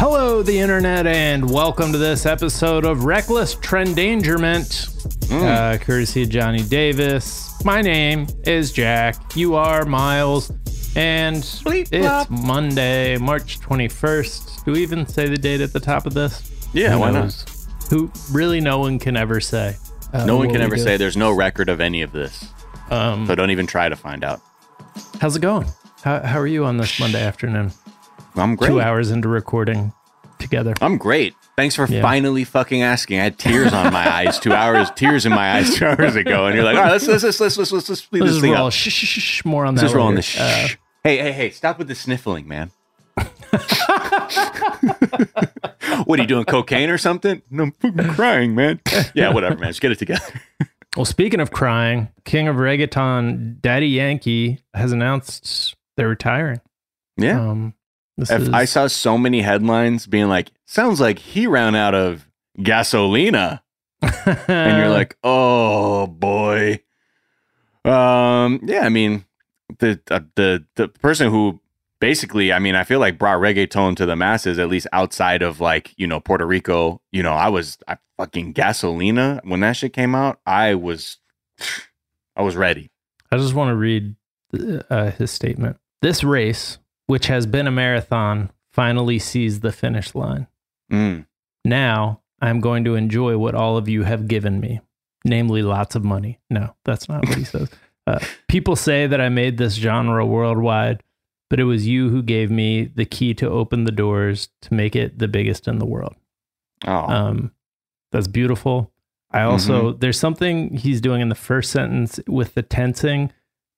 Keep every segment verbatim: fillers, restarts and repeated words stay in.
Hello, the internet, and welcome to this episode of Reckless Trendangerment, mm. uh, courtesy of Johnny Davis. My name is Jack. You are Miles, and Bleep, it's plop. Monday, March twenty-first. Do we even say the date at the top of this? Yeah, who why knows? not? Who really? No one can ever say. Uh, no one can ever do. say. There's no record of any of this, um, so don't even try to find out. How's it going? How, how are you on this Monday afternoon? I'm great. Two hours into recording together. I'm great. Thanks for yeah. finally fucking asking. I had tears on my eyes two hours, tears in my eyes two hours ago. And you're like, all right, let's, let's, let's, let's, let's, let's, let's speed this thing roll. up. Shh, shh, shh, more on let's that. Let's roll on the shh. Uh, hey, hey, hey, stop with the sniffling, man. What are you doing, cocaine or something? No, I'm fucking crying, man. Yeah, whatever, man. Just get it together. Well, speaking of crying, king of reggaeton, Daddy Yankee has announced they're retiring. Yeah. Um, Is... I saw so many headlines being like, sounds like he ran out of gasolina. And you're like, oh, boy. Um, yeah, I mean, the, uh, the the person who basically, I mean, I feel like brought reggaeton to the masses, at least outside of like, you know, Puerto Rico. You know, I was I fucking gasolina. When that shit came out, I was I was ready. I just want to read uh, his statement. This race, which has been a marathon, finally sees the finish line. Mm. Now I'm going to enjoy what all of you have given me, namely lots of money. No, that's not what he says. Uh, people say that I made this genre worldwide, but it was you who gave me the key to open the doors to make it the biggest in the world. Oh, um, that's beautiful. I also, mm-hmm. there's something he's doing in the first sentence with the tensing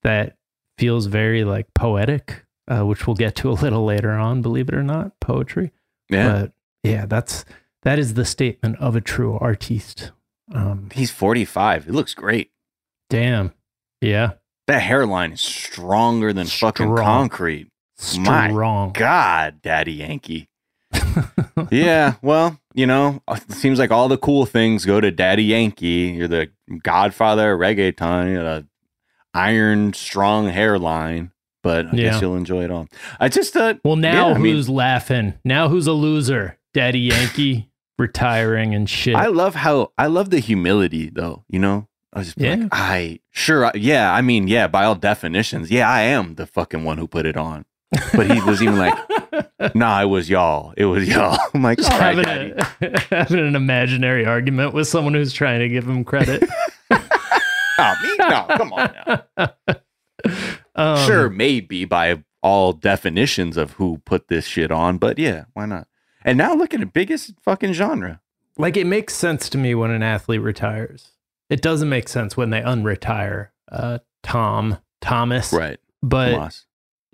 that feels very like poetic. Uh, which we'll get to a little later on, believe it or not, poetry. Yeah. But yeah, that's, that is the statement of a true artiste. Um, He's forty-five. He looks great. Damn. Yeah. That hairline is stronger than Strong. fucking concrete. Strong. My God, Daddy Yankee. Yeah. Well, you know, it seems like all the cool things go to Daddy Yankee. You're the godfather of reggaeton, you're the iron strong hairline. But I yeah. guess you'll enjoy it all. I just thought. Uh, well, now yeah, who's I mean, laughing? Now who's a loser? Daddy Yankee retiring and shit. I love how I love the humility, though. You know, I was just yeah. like, I sure, I, yeah. I mean, yeah. By all definitions, yeah, I am the fucking one who put it on. But he was even like, nah, it was y'all. It was y'all. I'm like, just all having, right, a, having an imaginary argument with someone who's trying to give him credit. Oh, me? No, come on now. Um, sure, maybe by all definitions of who put this shit on, but yeah, why not? And now look at the biggest fucking genre. Like, it makes sense to me when an athlete retires. It doesn't make sense when they unretire uh, Tom, Thomas. Right. But Tomas.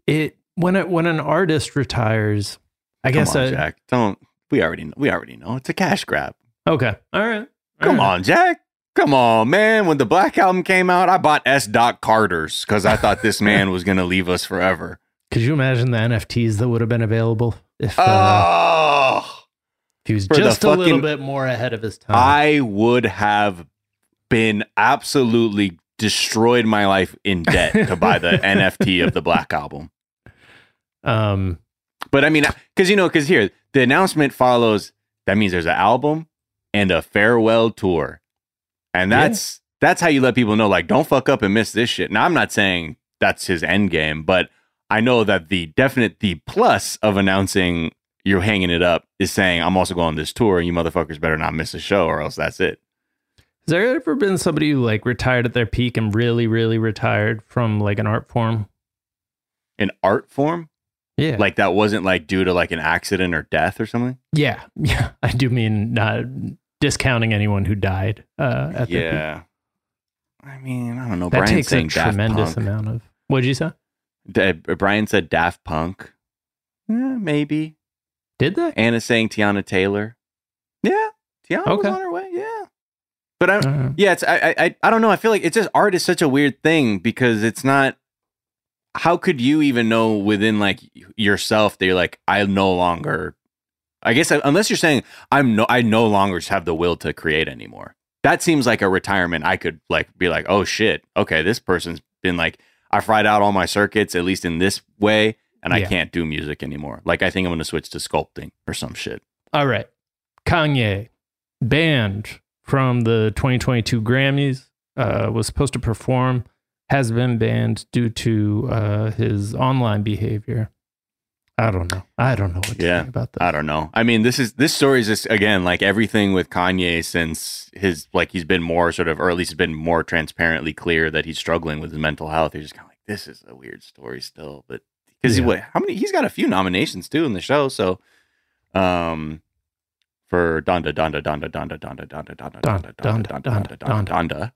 it when it, when an artist retires, I Come guess on, I, Jack. Don't we already know, we already know it's a cash grab. Okay. All right. All Come right. on, Jack. Come on, man. When the Black Album came out, I bought S. Doc Carters because I thought this man was going to leave us forever. Could you imagine the N F Ts that would have been available if, oh, uh, if he was just a fucking, little bit more ahead of his time? I would have been absolutely destroyed my life in debt to buy the N F T of the Black Album. Um, But I mean, because, you know, because here, the announcement follows. That means there's an album and a farewell tour. And that's yeah. that's how you let people know, like, don't fuck up and miss this shit. Now, I'm not saying that's his end game, but I know that the definite, the plus of announcing you're hanging it up is saying, I'm also going on this tour, and you motherfuckers better not miss a show or else that's it. Has there ever been somebody who, like, retired at their peak and really, really retired from, like, an art form? An art form? Yeah. Like, that wasn't, like, due to, like, an accident or death or something? Yeah. Yeah. I do mean not... discounting anyone who died. Uh, at yeah. The I mean, I don't know. That Brian takes a tremendous Daft Punk. amount of... What did you say? Da- Brian said Daft Punk. Yeah, maybe. Did they? Anna's saying Tiana Taylor. Yeah. Tiana okay. was on her way. Yeah. But I don't... Uh-huh. Yeah, it's, I, I, I don't know. I feel like it's just... Art is such a weird thing because it's not... How could you even know within, like, yourself that you're like, I no longer... I guess unless you're saying I'm no, I no longer have the will to create anymore. That seems like a retirement. I could like be like, oh shit, okay, this person's been like, I fried out all my circuits at least in this way, and yeah. I can't do music anymore. Like I think I'm going to switch to sculpting or some shit. All right, Kanye banned from the twenty twenty-two Grammys. Uh, was supposed to perform, has been banned due to uh, his online behavior. I don't know. I don't know what to yeah, think about that. I don't know. I mean, this is this story is just, again, like everything with Kanye since his, like, he's been more sort of, or at least been more transparently clear that he's struggling with his mental health. You're just kind of like, this is a weird story still. But because yeah. he, what, how many, he's got a few nominations too in the show. So, um, for Donda, Donda, Donda, Donda, Donda, Donda, Donda, Donda, Donda, Donda, Donda, Donda.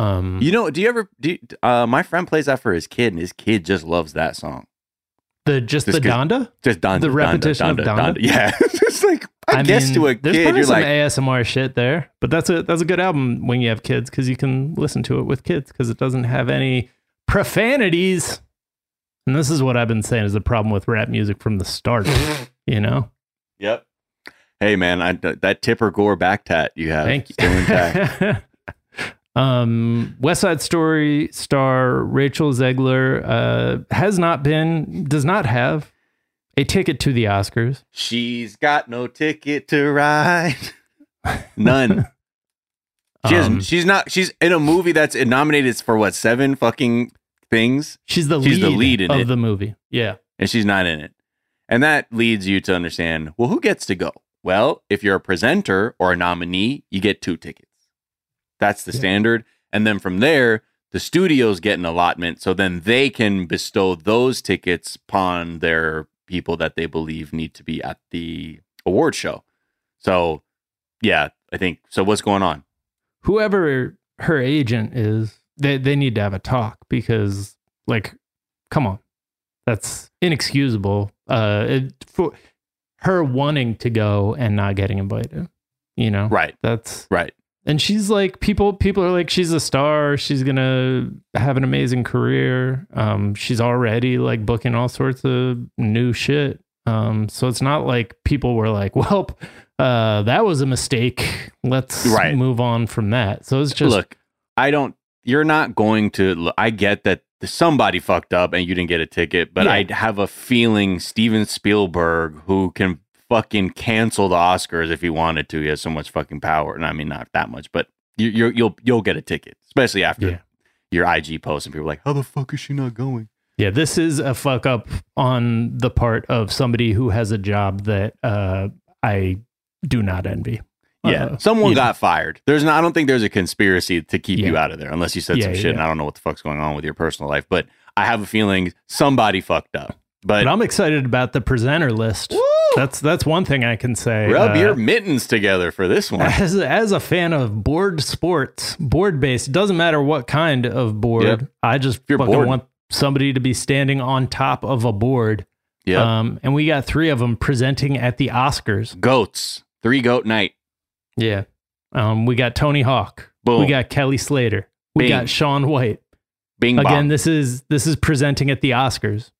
Um, you know, do you ever, do you, uh, my friend plays that for his kid and his kid just loves that song. The just, just the Donda? Just Donda. The repetition Donda, Donda, of Donda? Donda. Yeah. It's like, I, I guess mean, to a kid, you're like... There's some A S M R shit there, but that's a, that's a good album when you have kids because you can listen to it with kids because it doesn't have any profanities. And this is what I've been saying is the problem with rap music from the start, you know? Yep. Hey, man, I, that Tipper Gore back tat you have. Thank you. Still intact. Um, West Side Story star Rachel Zegler uh, has not been, does not have a ticket to the Oscars. She's got no ticket to ride. None. She um, has, she's not, she's in a movie that's nominated for what, seven fucking things? She's the, she's lead, the lead in of it. the movie. Yeah. And she's not in it. And that leads you to understand, well, who gets to go? Well, if you're a presenter or a nominee, you get two tickets. That's the yeah. standard. And then from there, the studios get an allotment. So then they can bestow those tickets upon their people that they believe need to be at the award show. So, yeah, I think. So what's going on? Whoever her agent is, they, they need to have a talk because, like, come on. That's inexcusable. Uh, it, for her wanting to go and not getting invited, you know? Right. That's right. And she's like, people people are like, she's a star. She's going to have an amazing career. Um, she's already like booking all sorts of new shit. Um, so it's not like people were like, well, uh, that was a mistake. Let's right. move on from that. So it's just. Look, I don't, you're not going to, I get that somebody fucked up and you didn't get a ticket, but yeah. I have a feeling Steven Spielberg, who can fucking cancel the Oscars if he wanted to. He has so much fucking power, and I mean not that much, but you, you're, you'll you'll get a ticket, especially after yeah. your I G post and people are like, "How the fuck is she not going?" Yeah, this is a fuck up on the part of somebody who has a job that uh, I do not envy. Yeah, uh, someone got know. fired. There's not. I don't think there's a conspiracy to keep yeah. you out of there unless you said yeah, some yeah, shit. Yeah. And I don't know what the fuck's going on with your personal life, but I have a feeling somebody fucked up. But, but I'm excited about the presenter list. Woo! That's that's one thing I can say. Rub uh, your mittens together for this one. As, as a fan of board sports, board-based, doesn't matter what kind of board. Yep. I just fucking bored. want somebody to be standing on top of a board. Yep. Um, and we got three of them presenting at the Oscars. Goats. Three goat night. Yeah. Um, we got Tony Hawk. Boom. We got Kelly Slater. We Bing. got Shaun White. Bing. Again, bop. this is this is presenting at the Oscars.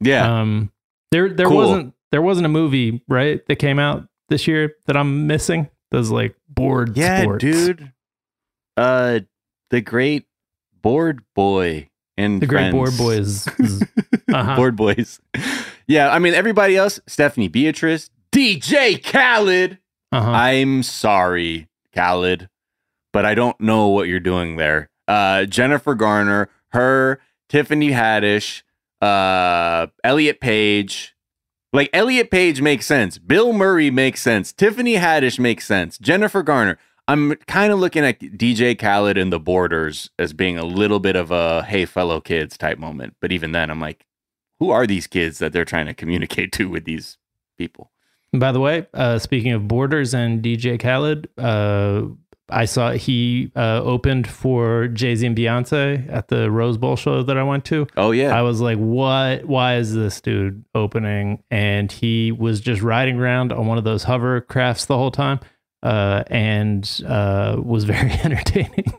Yeah. Um, there there cool. wasn't there wasn't a movie, right, that came out this year that I'm missing. Those like board yeah, sports. Yeah, dude. Uh, the great board boy and the friends. great board boys. uh-huh. Board boys. Yeah, I mean everybody else. Stephanie Beatrice, D J Khaled. Uh-huh. I'm sorry, Khaled, but I don't know what you're doing there. Uh, Jennifer Garner, her, Tiffany Haddish. Uh, Elliot Page, like Elliot Page makes sense. Bill Murray makes sense. Tiffany Haddish makes sense. Jennifer Garner. I'm kind of looking at D J Khaled and the Borders as being a little bit of a hey fellow kids type moment. But even then, I'm like, who are these kids that they're trying to communicate to with these people? And by the way, uh, speaking of Borders and D J Khaled, uh, I saw he uh, opened for Jay-Z and Beyonce at the Rose Bowl show that I went to. Oh, yeah. I was like, what? Why is this dude opening? And he was just riding around on one of those hovercrafts the whole time uh, and uh, was very entertaining.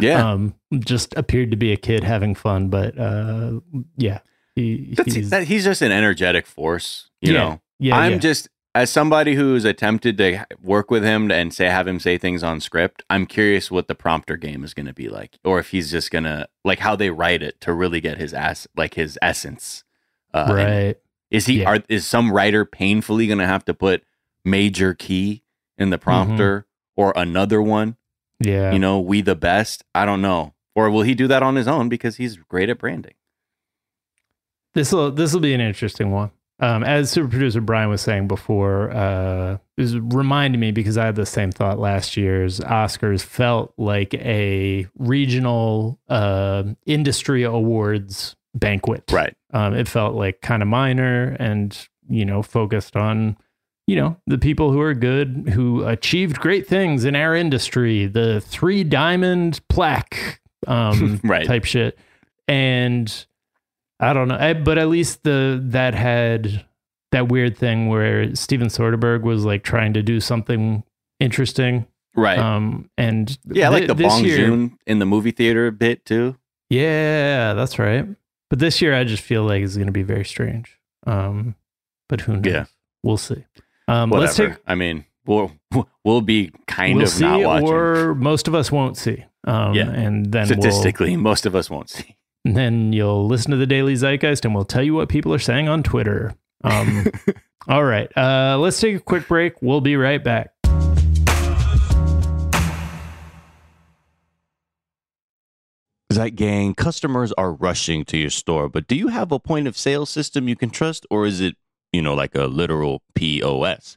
Yeah. Um, just appeared to be a kid having fun. But uh, yeah, he, That's, he's, that, he's just an energetic force. You yeah, know, yeah, I'm yeah. just. As somebody who's attempted to work with him and say have him say things on script, I'm curious what the prompter game is going to be like, or if he's just going to like how they write it to really get his ass like his essence. Uh, right? Is he? Yeah. Are, is some writer painfully going to have to put major key in the prompter mm-hmm. or another one? Yeah, you know, we the best. I don't know, or will he do that on his own because he's great at branding? This will this will be an interesting one. Um, as super producer Brian was saying before, uh, it was reminding me because I had the same thought last year's Oscars felt like a regional uh, industry awards banquet. Right. Um, it felt like kind of minor and, you know, focused on, you know, the people who are good, who achieved great things in our industry, the three diamond plaque um, right. type shit. And I don't know, I, but at least the that had that weird thing where Steven Soderbergh was like trying to do something interesting, right? Um, and yeah, th- like the Bong Joon in the movie theater bit too. Yeah, that's right. But this year, I just feel like it's going to be very strange. Um, but who knows? Yeah. We'll see. Um, Whatever. Let's take, I mean, we'll we'll be kind we'll of see, not watching, or most of us won't see. Um, yeah, and then statistically, we'll, most of us won't see. And then you'll listen to the Daily Zeitgeist and we'll tell you what people are saying on Twitter. Um, all right. Uh, let's take a quick break. We'll be right back. Zeitgang, customers are rushing to your store, but do you have a point of sale system you can trust, or is it, you know, like a literal P O S?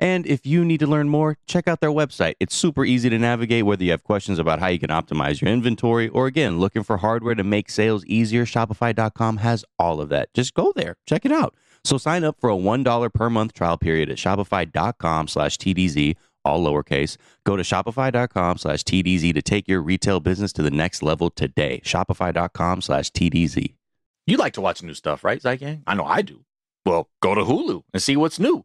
And if you need to learn more, check out their website. It's super easy to navigate, whether you have questions about how you can optimize your inventory or, again, looking for hardware to make sales easier. Shopify dot com has all of that. Just go there. Check it out. So sign up for a one dollar per month trial period at shopify dot com slash T D Z, all lowercase. Go to shopify dot com slash T D Z to take your retail business to the next level today. shopify dot com slash T D Z. You like to watch new stuff, right, Zygang? I know I do. Well, go to Hulu and see what's new.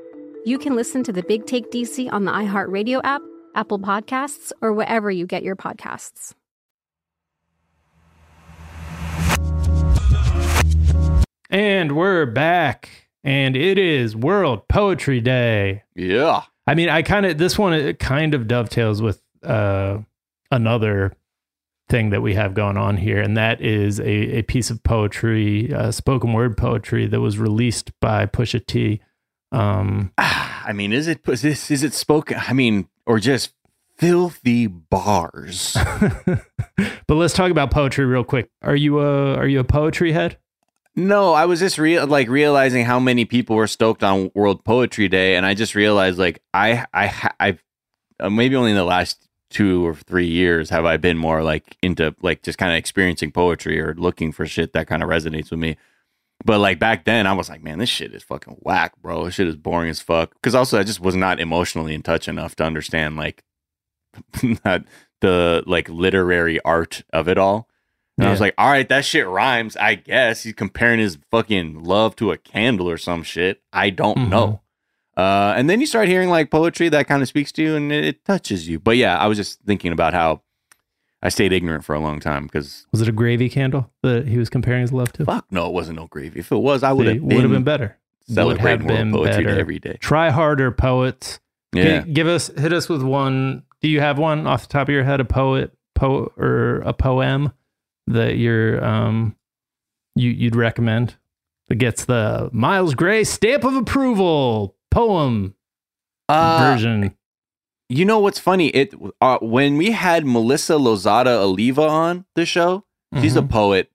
you can listen to The Big Take D C on the iHeartRadio app, Apple Podcasts, or wherever you get your podcasts. And we're back. And it is World Poetry Day. Yeah. I mean, I kind of, this one, it kind of dovetails with uh, another thing that we have going on here. And that is a, a piece of poetry, uh, spoken word poetry that was released by Pusha T. Um, I mean, is it is this is it spoken? I mean, or just filthy bars? But let's talk about poetry real quick. Are you a are you a poetry head? No, I was just real like realizing how many people were stoked on World Poetry Day, and I just realized like I I I've uh, maybe only in the last two or three years have I been more like into like just kind of experiencing poetry or looking for shit that kind of resonates with me. But like back then, I was like, man, this shit is fucking whack, bro. This shit is boring as fuck. Because also, I just was not emotionally in touch enough to understand like not the like literary art of it all. And yeah. I was like, all right, that shit rhymes, I guess. He's comparing his fucking love to a candle or some shit. I don't mm-hmm. know. Uh, and then you start hearing like poetry that kind of speaks to you and it, it touches you. But yeah, I was just thinking about how I stayed ignorant for a long time because... Was it a gravy candle that he was comparing his love to? Fuck no, it wasn't no gravy. If it was, I would have been... would have been better. Celebrating World Poetry Day every day. Try harder, poets. Yeah. G- give us, hit us with one. Do you have one off the top of your head, a poet po- or a poem that you're, um, you, you'd recommend that gets the Miles Gray stamp of approval poem uh, version? You know what's funny? It uh, when we had Melissa Lozada Oliva on the show, she's mm-hmm. a poet,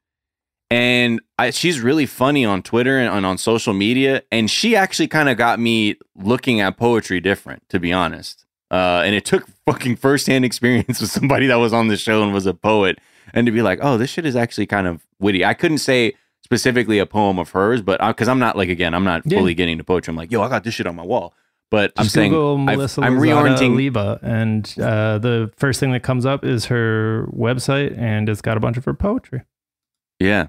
and I, she's really funny on Twitter and on, on social media. And she actually kind of got me looking at poetry different, to be honest. Uh, and it took fucking firsthand experience with somebody that was on the show and was a poet, and to be like, oh, this shit is actually kind of witty. I couldn't say specifically a poem of hers, but because I'm not like, again, I'm not yeah. fully getting to poetry. I'm like, yo, I got this shit on my wall. But just I'm saying, Melissa I'm reorienting Leva, and uh, the first thing that comes up is her website, and it's got a bunch of her poetry. Yeah.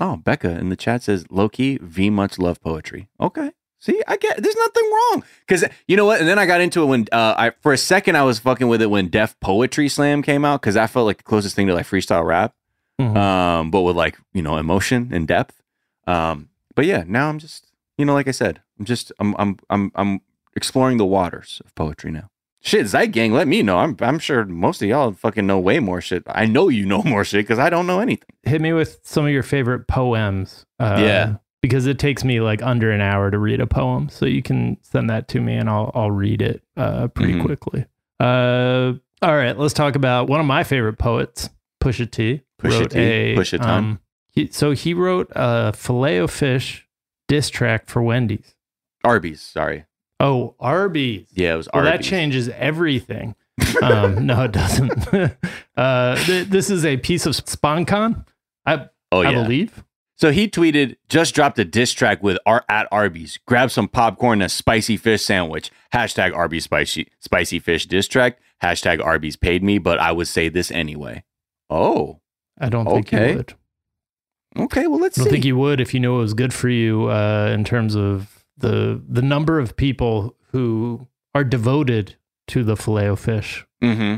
Oh, Becca in the chat says, low key, V much love poetry. Okay. See, I get, there's nothing wrong. Because you know what? And then I got into it when, uh, I for a second, I was fucking with it when Def Poetry Slam came out, because I felt like the closest thing to like freestyle rap, mm-hmm. um, but with like, you know, emotion and depth. Um, but yeah, now I'm just, you know, like I said, I'm just, I'm, I'm, I'm, I'm exploring the waters of poetry now. Shit, Zeitgang, let me know. I'm, I'm sure most of y'all fucking know way more shit. I know you know more shit because I don't know anything. Hit me with some of your favorite poems. Uh, yeah, because it takes me like under an hour to read a poem, so you can send that to me and I'll, I'll read it uh, pretty mm-hmm. quickly. Uh, all right, let's talk about one of my favorite poets, Pusha T. Pusha T. A, Pusha T. Um, he, so he wrote a Filet-O-Fish diss track for Wendy's. Arby's, sorry. Oh, Arby's. Yeah, it was Arby's. Well, that changes everything. Um, no, it doesn't. uh, th this is a piece of SponCon, I, oh, I yeah. believe. So he tweeted, just dropped a diss track with Ar at Arby's. Grab some popcorn and a spicy fish sandwich. Hashtag Arby's spicy, spicy fish diss track. Hashtag Arby's paid me, but I would say this anyway. Oh. I don't think okay. he would. Okay, well, let's see. I don't see. think you would if you knew it was good for you uh, in terms of the the number of people who are devoted to the Filet-O-Fish. Mm-hmm.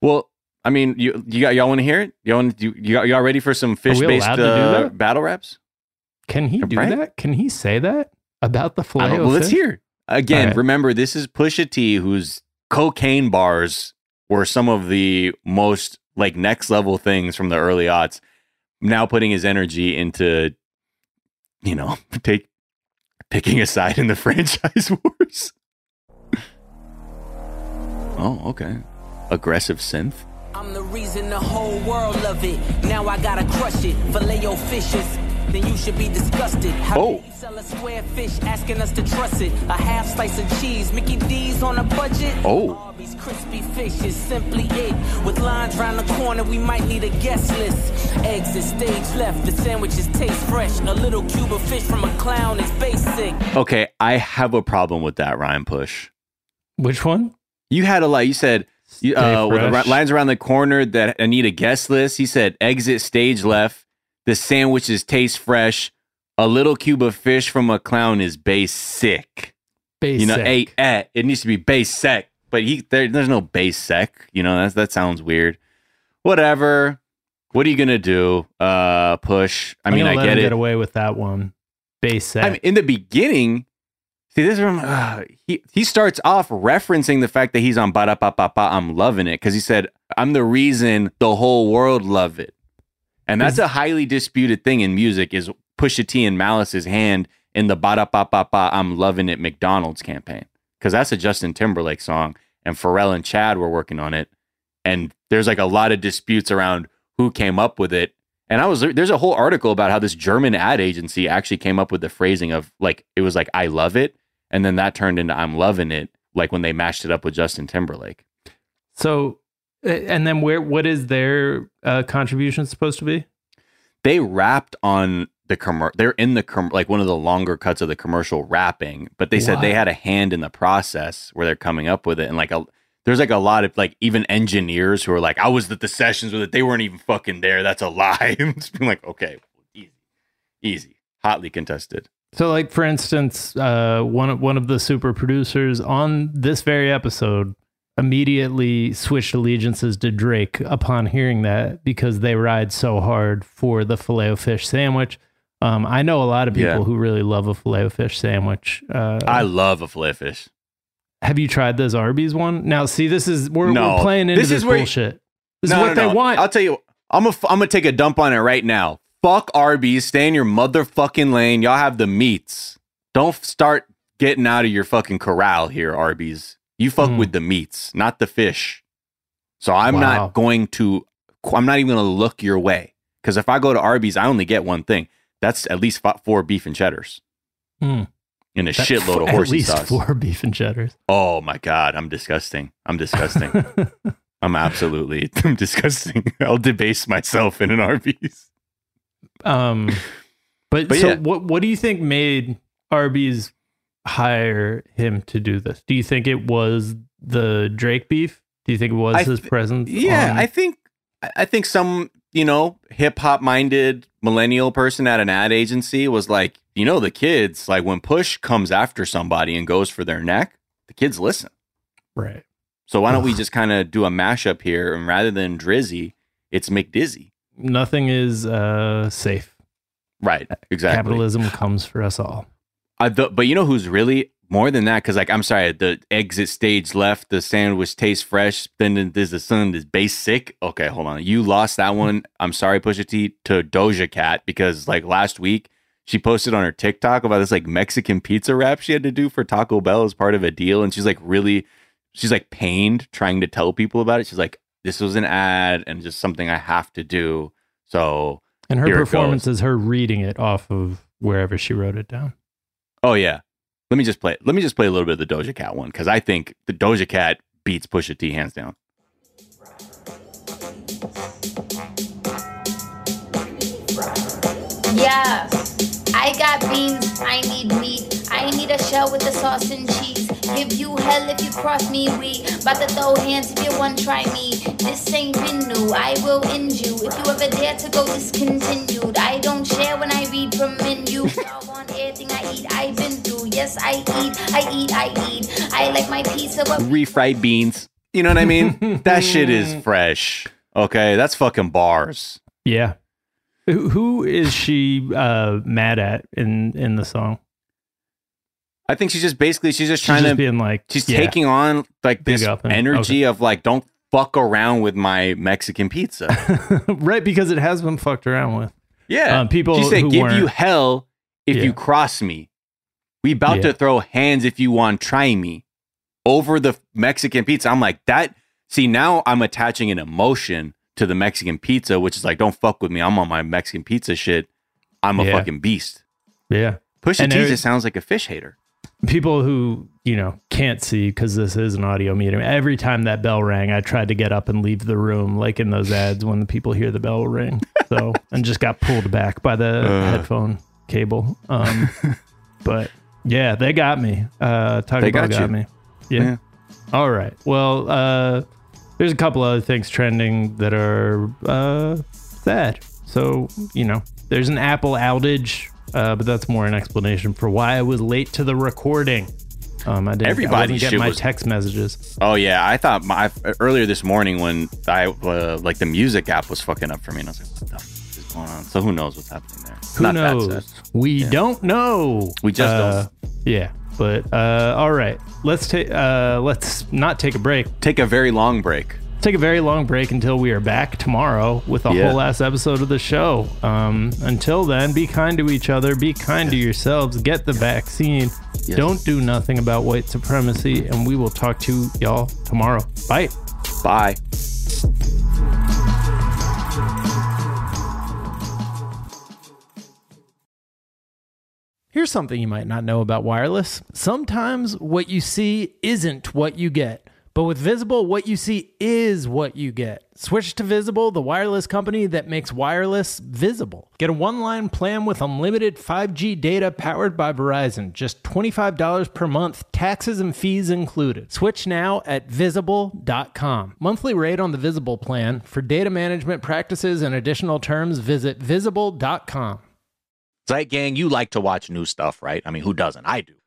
Well, I mean, you you got y'all want to hear it? Y'all you, you y'all ready for some fish based uh, battle raps? Can he do Brian? that? Can he say that about the Filet-O-Fish? Well, let's hear it. Again, right. Remember, this is Pusha T, whose cocaine bars were some of the most like next level things from the early aughts. Now putting his energy into, you know, take. picking a side in the franchise wars. Oh, okay. Aggressive synth. I'm the reason the whole world love it. Now I gotta crush it. Filet-O-Fishes. Then you should be disgusted. How oh. can you sell a square fish asking us to trust it? A half slice of cheese. Mickey D's on a budget. Oh. Arby's crispy fish is simply it. With lines round the corner, we might need a guest list. Exit stage left. The sandwiches taste fresh. A little cube of fish from a clown is basic. Okay, I have a problem with that rhyme push. Which one? You had a lie. You said... You, uh, with the lines around the corner that I need a guest list. He said, exit stage left. The sandwiches taste fresh. A little cube of fish from a clown is basic. Basic. You know, a, a, it needs to be basic. But he, there, there's no basic. You know, that's, that sounds weird. Whatever. What are you going to do? Uh, push. I I'm mean, I let get him it. get away with that one. Basic. I mean, in the beginning... See, this room, uh, he, he starts off referencing the fact that he's on ba da pa pa pa, I'm loving it. Because he said, I'm the reason the whole world love it. And that's a highly disputed thing in music, is Pusha T and Malice's hand in the ba da pa pa pa, I'm loving it McDonald's campaign. Because that's a Justin Timberlake song. And Pharrell and Chad were working on it. And there's like a lot of disputes around who came up with it. And I was there's a whole article about how this German ad agency actually came up with the phrasing of like, it was like, I love it. And then that turned into I'm loving it, like when they mashed it up with Justin Timberlake. So, and then where, what is their uh, contribution supposed to be? They rapped on the commercial. They're in the, com like one of the longer cuts of the commercial rapping, but they said wow. they had a hand in the process where they're coming up with it. And like, a, there's like a lot of like, even engineers who are like, I was at the sessions with it. They weren't even fucking there. That's a lie. It's been like, okay, easy, easy, hotly contested. So, like, for instance, uh, one of one of the super producers on this very episode immediately switched allegiances to Drake upon hearing that because they ride so hard for the Filet-O-Fish sandwich. Um, I know a lot of people yeah. who really love a Filet-O-Fish sandwich. Uh, I love a Filet-O-Fish. Have you tried this Arby's one? Now, see, this is we're, no. we're playing into this, this is bullshit. You, this no, is what no, no. they want. I'll tell you, I'm a, I'm gonna take a dump on it right now. Fuck Arby's, stay in your motherfucking lane. Y'all have the meats. Don't start getting out of your fucking corral here, Arby's. You fuck mm. with the meats, not the fish. So I'm wow. not going to, I'm not even going to look your way. Because if I go to Arby's, I only get one thing. That's at least four beef and cheddars. Mm. And a That's shitload of horsey sauce. At least four beef and cheddars. Oh my God, I'm disgusting. I'm disgusting. I'm absolutely I'm disgusting. I'll debase myself in an Arby's. Um, but, but so yeah. what, what do you think made Arby's hire him to do this? Do you think it was the Drake beef? Do you think it was th- his presence? Yeah, on- I think, I think some, you know, hip hop minded millennial person at an ad agency was like, you know, the kids, like when Push comes after somebody and goes for their neck, the kids listen. Right. So why don't we just kind of do a mashup here? And rather than Drizzy, it's McDizzy. Nothing is uh, safe. Right. Exactly. Capitalism comes for us all. I th- but you know who's really more than that? Because, like, I'm sorry, the exit stage left, the sandwich tastes fresh, then there's the sun, this basic. Okay, hold on. You lost that one. I'm sorry, Pusha T, to Doja Cat, because, like, last week, she posted on her TikTok about this, like, Mexican pizza wrap she had to do for Taco Bell as part of a deal. And she's, like, really, she's, like, pained trying to tell people about it. She's like, this was an ad and just something I have to do. So, and her performance is her reading it off of wherever she wrote it down. Oh, yeah. Let me just play Let me just play a little bit of the Doja Cat one, because I think the Doja Cat beats Pusha T hands down. Yeah. I got beans, I need meat, I need a shell with the sauce and cheese. Give you hell if you cross me, we bout to throw hands if you want try me. This ain't been new, I will end you. If you ever dare to go discontinued, I don't share when I read from menu. I want everything I eat, I've been through. Yes, I eat, I eat, I eat. I like my pizza but refried beans. You know what I mean? That shit is fresh. Okay, that's fucking bars. Yeah. Who is she uh, mad at in, in the song? I think she's just basically, she's just she's trying just to, being like, she's yeah. taking on like this energy okay. of like, don't fuck around with my Mexican pizza. Right, because it has been fucked around with. Yeah. Um, people she said, who give weren't. You hell if yeah. you cross me. We about yeah. to throw hands if you want, try me over the Mexican pizza. I'm like, that, see, now I'm attaching an emotion to the Mexican pizza, which is like, don't fuck with me. I'm on my Mexican pizza shit. I'm a yeah. fucking beast. Yeah. Pusha T just sounds like a fish hater. People who, you know, can't see because this is an audio medium. Every time that bell rang, I tried to get up and leave the room, like in those ads when the people hear the bell ring. So, and just got pulled back by the uh. headphone cable. Um, but yeah, they got me. Uh, Taco Bell got me. Yeah. yeah. All right. Well, uh, there's a couple other things trending that are uh, sad. So, you know, there's an Apple outage. Uh, but that's more an explanation for why I was late to the recording. Um, I didn't Everybody I get my was, text messages. Oh, yeah. I thought my earlier this morning when I uh, like the music app was fucking up for me. And I was like, what the fuck is going on? So who knows what's happening there? Who Not knows? We yeah. don't know. We just uh, don't. Yeah. But uh, all right, let's take uh, let's not take a break. Take a very long break. Take a very long break until we are back tomorrow with a yeah. whole ass episode of the show. Um, until then, be kind to each other. Be kind yes. to yourselves. Get the vaccine. Yes. Don't do nothing about white supremacy. And we will talk to y'all tomorrow. Bye. Bye. Here's something you might not know about wireless. Sometimes what you see isn't what you get. But with Visible, what you see is what you get. Switch to Visible, the wireless company that makes wireless visible. Get a one-line plan with unlimited five G data powered by Verizon. Just twenty-five dollars per month, taxes and fees included. Switch now at visible dot com. Monthly rate on the Visible plan. For data management practices and additional terms, visit visible dot com. Zeit gang, you like to watch new stuff, right? I mean, who doesn't? I do.